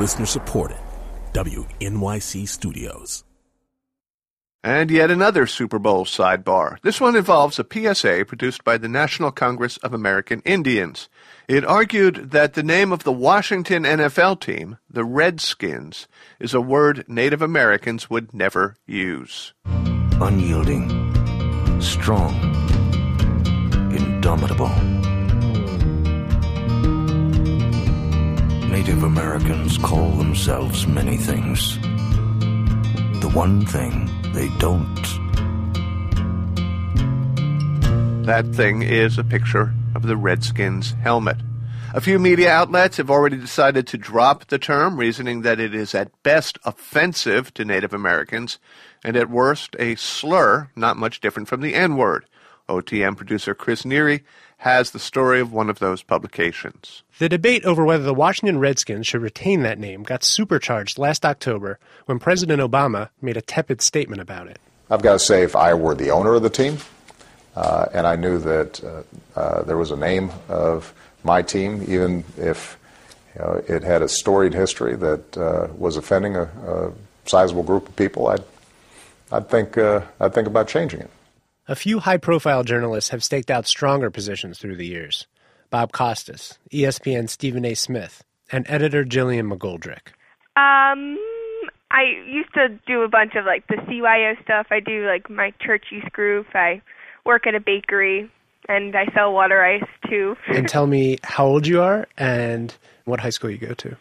Listener supported. WNYC Studios. And yet another Super Bowl sidebar. This one involves a PSA produced by the National Congress of American Indians. It argued that the name of the Washington NFL team, the Redskins, is a word Native Americans would never use. Unyielding, strong, indomitable. Native Americans call themselves many things. The one thing they don't. That thing is a picture of the Redskins helmet. A few media outlets have already decided to drop the term, reasoning that it is at best offensive to Native Americans and at worst a slur not much different from the N-word. OTM producer Chris Neary has the story of one of those publications. The debate over whether the Washington Redskins should retain that name got supercharged last October when President Obama made a tepid statement about it. I've got to say, if I were the owner of the team, and I knew that there was a name of my team, even if it had a storied history that was offending a sizable group of people, I'd think about changing it. A few high-profile journalists have staked out stronger positions through the years. Bob Costas, ESPN's Stephen A. Smith, and editor Jillian McGoldrick. I used to do a bunch of, the CYO stuff. I do, my church youth group. I work at a bakery, and I sell water ice, too. And tell me how old you are and what high school you go to.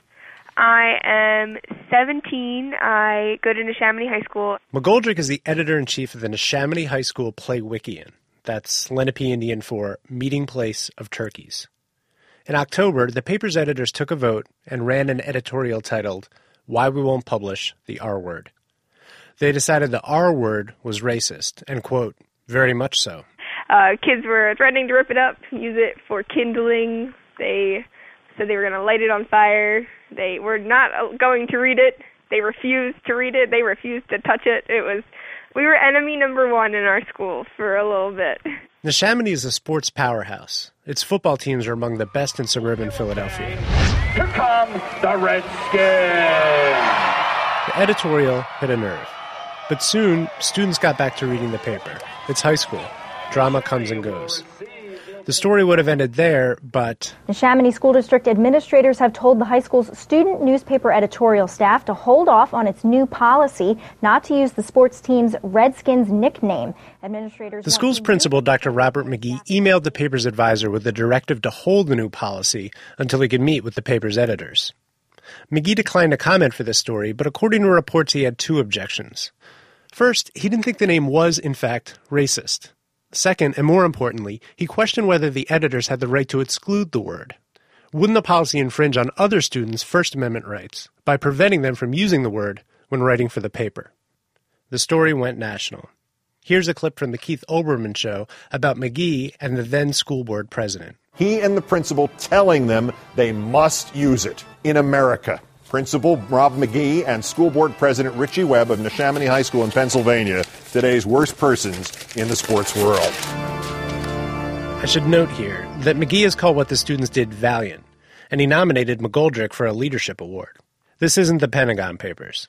I am 17. I go to Neshaminy High School. McGoldrick is the editor-in-chief of the Neshaminy High School Playwickian. That's Lenape Indian for Meeting Place of Turkeys. In October, the paper's editors took a vote and ran an editorial titled, Why We Won't Publish the R Word. They decided the R word was racist, and, quote, very much so. Kids were threatening to rip it up, use it for kindling. They said they were going to light it on fire. They were not going to read it. They refused to read it. They refused to touch it. We were enemy number one in our school for a little bit. Neshaminy is a sports powerhouse. Its football teams are among the best in suburban Philadelphia. Here come the Redskins! The editorial hit a nerve. But soon, students got back to reading the paper. It's high school. Drama comes and goes. The story would have ended there, but Neshaminy School District administrators have told the high school's student newspaper editorial staff to hold off on its new policy not to use the sports team's Redskins nickname. Administrators. The school's principal, Dr. Robert McGee, emailed the paper's advisor with the directive to hold the new policy until he could meet with the paper's editors. McGee declined to comment for this story, but according to reports, he had two objections. First, he didn't think the name was, in fact, racist. Second, and more importantly, he questioned whether the editors had the right to exclude the word. Wouldn't the policy infringe on other students' First Amendment rights by preventing them from using the word when writing for the paper? The story went national. Here's a clip from the Keith Olbermann show about McGee and the then school board president. He and the principal telling them they must use it in America. Principal Rob McGee and School Board President Richie Webb of Neshaminy High School in Pennsylvania, today's worst persons in the sports world. I should note here that McGee has called what the students did valiant, and he nominated McGoldrick for a leadership award. This isn't the Pentagon Papers.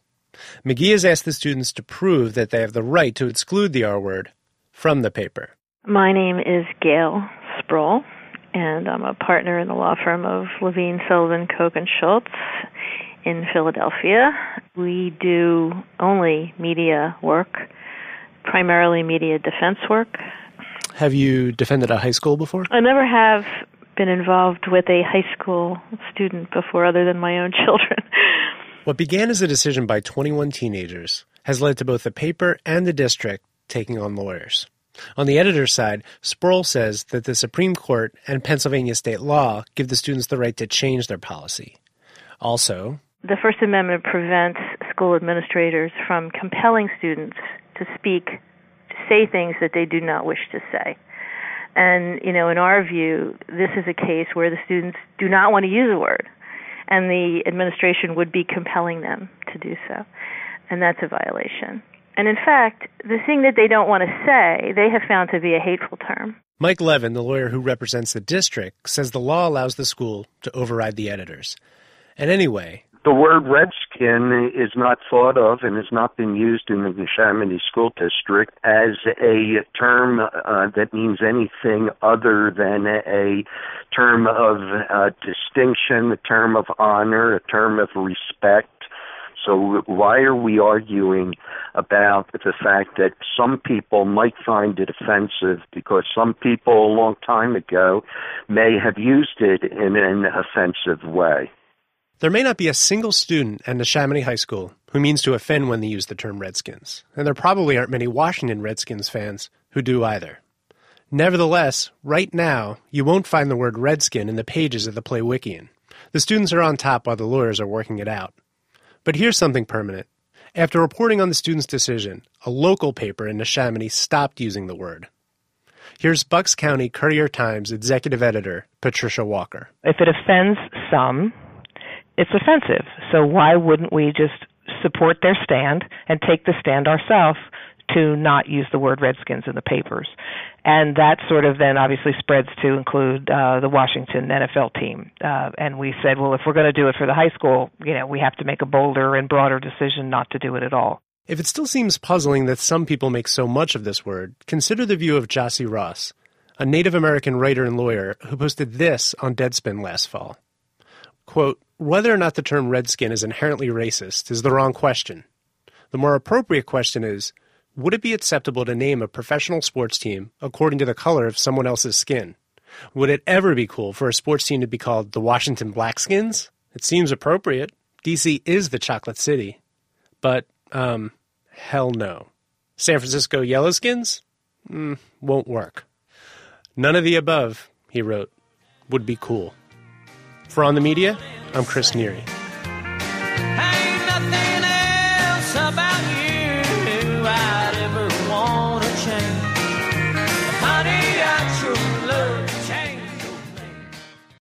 McGee has asked the students to prove that they have the right to exclude the R word from the paper. My name is Gail Sproul, and I'm a partner in the law firm of Levine, Sullivan, Koch, and Schultz in Philadelphia. We do only media work, primarily media defense work. Have you defended a high school before? I never have been involved with a high school student before other than my own children. What began as a decision by 21 teenagers has led to both the paper and the district taking on lawyers. On the editor's side, Sproul says that the Supreme Court and Pennsylvania state law give the students the right to change their policy. Also, the First Amendment prevents school administrators from compelling students to speak, to say things that they do not wish to say. And, in our view, this is a case where the students do not want to use a word, and the administration would be compelling them to do so. And that's a violation. And in fact, the thing that they don't want to say, they have found to be a hateful term. Mike Levin, the lawyer who represents the district, says the law allows the school to override the editors. And anyway, The word Redskin is not thought of and has not been used in the Neshaminy School District as a term that means anything other than a term of distinction, a term of honor, a term of respect. So why are we arguing about the fact that some people might find it offensive because some people a long time ago may have used it in an offensive way? There may not be a single student at Neshaminy High School who means to offend when they use the term Redskins, and there probably aren't many Washington Redskins fans who do either. Nevertheless, right now, you won't find the word Redskin in the pages of the Playwickian. The students are on top while the lawyers are working it out. But here's something permanent. After reporting on the students' decision, a local paper in Neshaminy stopped using the word. Here's Bucks County Courier-Times executive editor Patricia Walker. If it offends some, it's offensive, so why wouldn't we just support their stand and take the stand ourselves to not use the word Redskins in the papers? And that sort of then obviously spreads to include the Washington NFL team. And we said, well, if we're going to do it for the high school, you know, we have to make a bolder and broader decision not to do it at all. If it still seems puzzling that some people make so much of this word, consider the view of Jossie Ross, a Native American writer and lawyer who posted this on Deadspin last fall. Quote, whether or not the term Redskin is inherently racist is the wrong question. The more appropriate question is, would it be acceptable to name a professional sports team according to the color of someone else's skin? Would it ever be cool for a sports team to be called the Washington Blackskins? It seems appropriate. D.C. is the chocolate city. But, hell no. San Francisco Yellowskins? Won't work. None of the above, he wrote, would be cool. For On The Media, I'm Chris Neary. Ain't nothing else about you.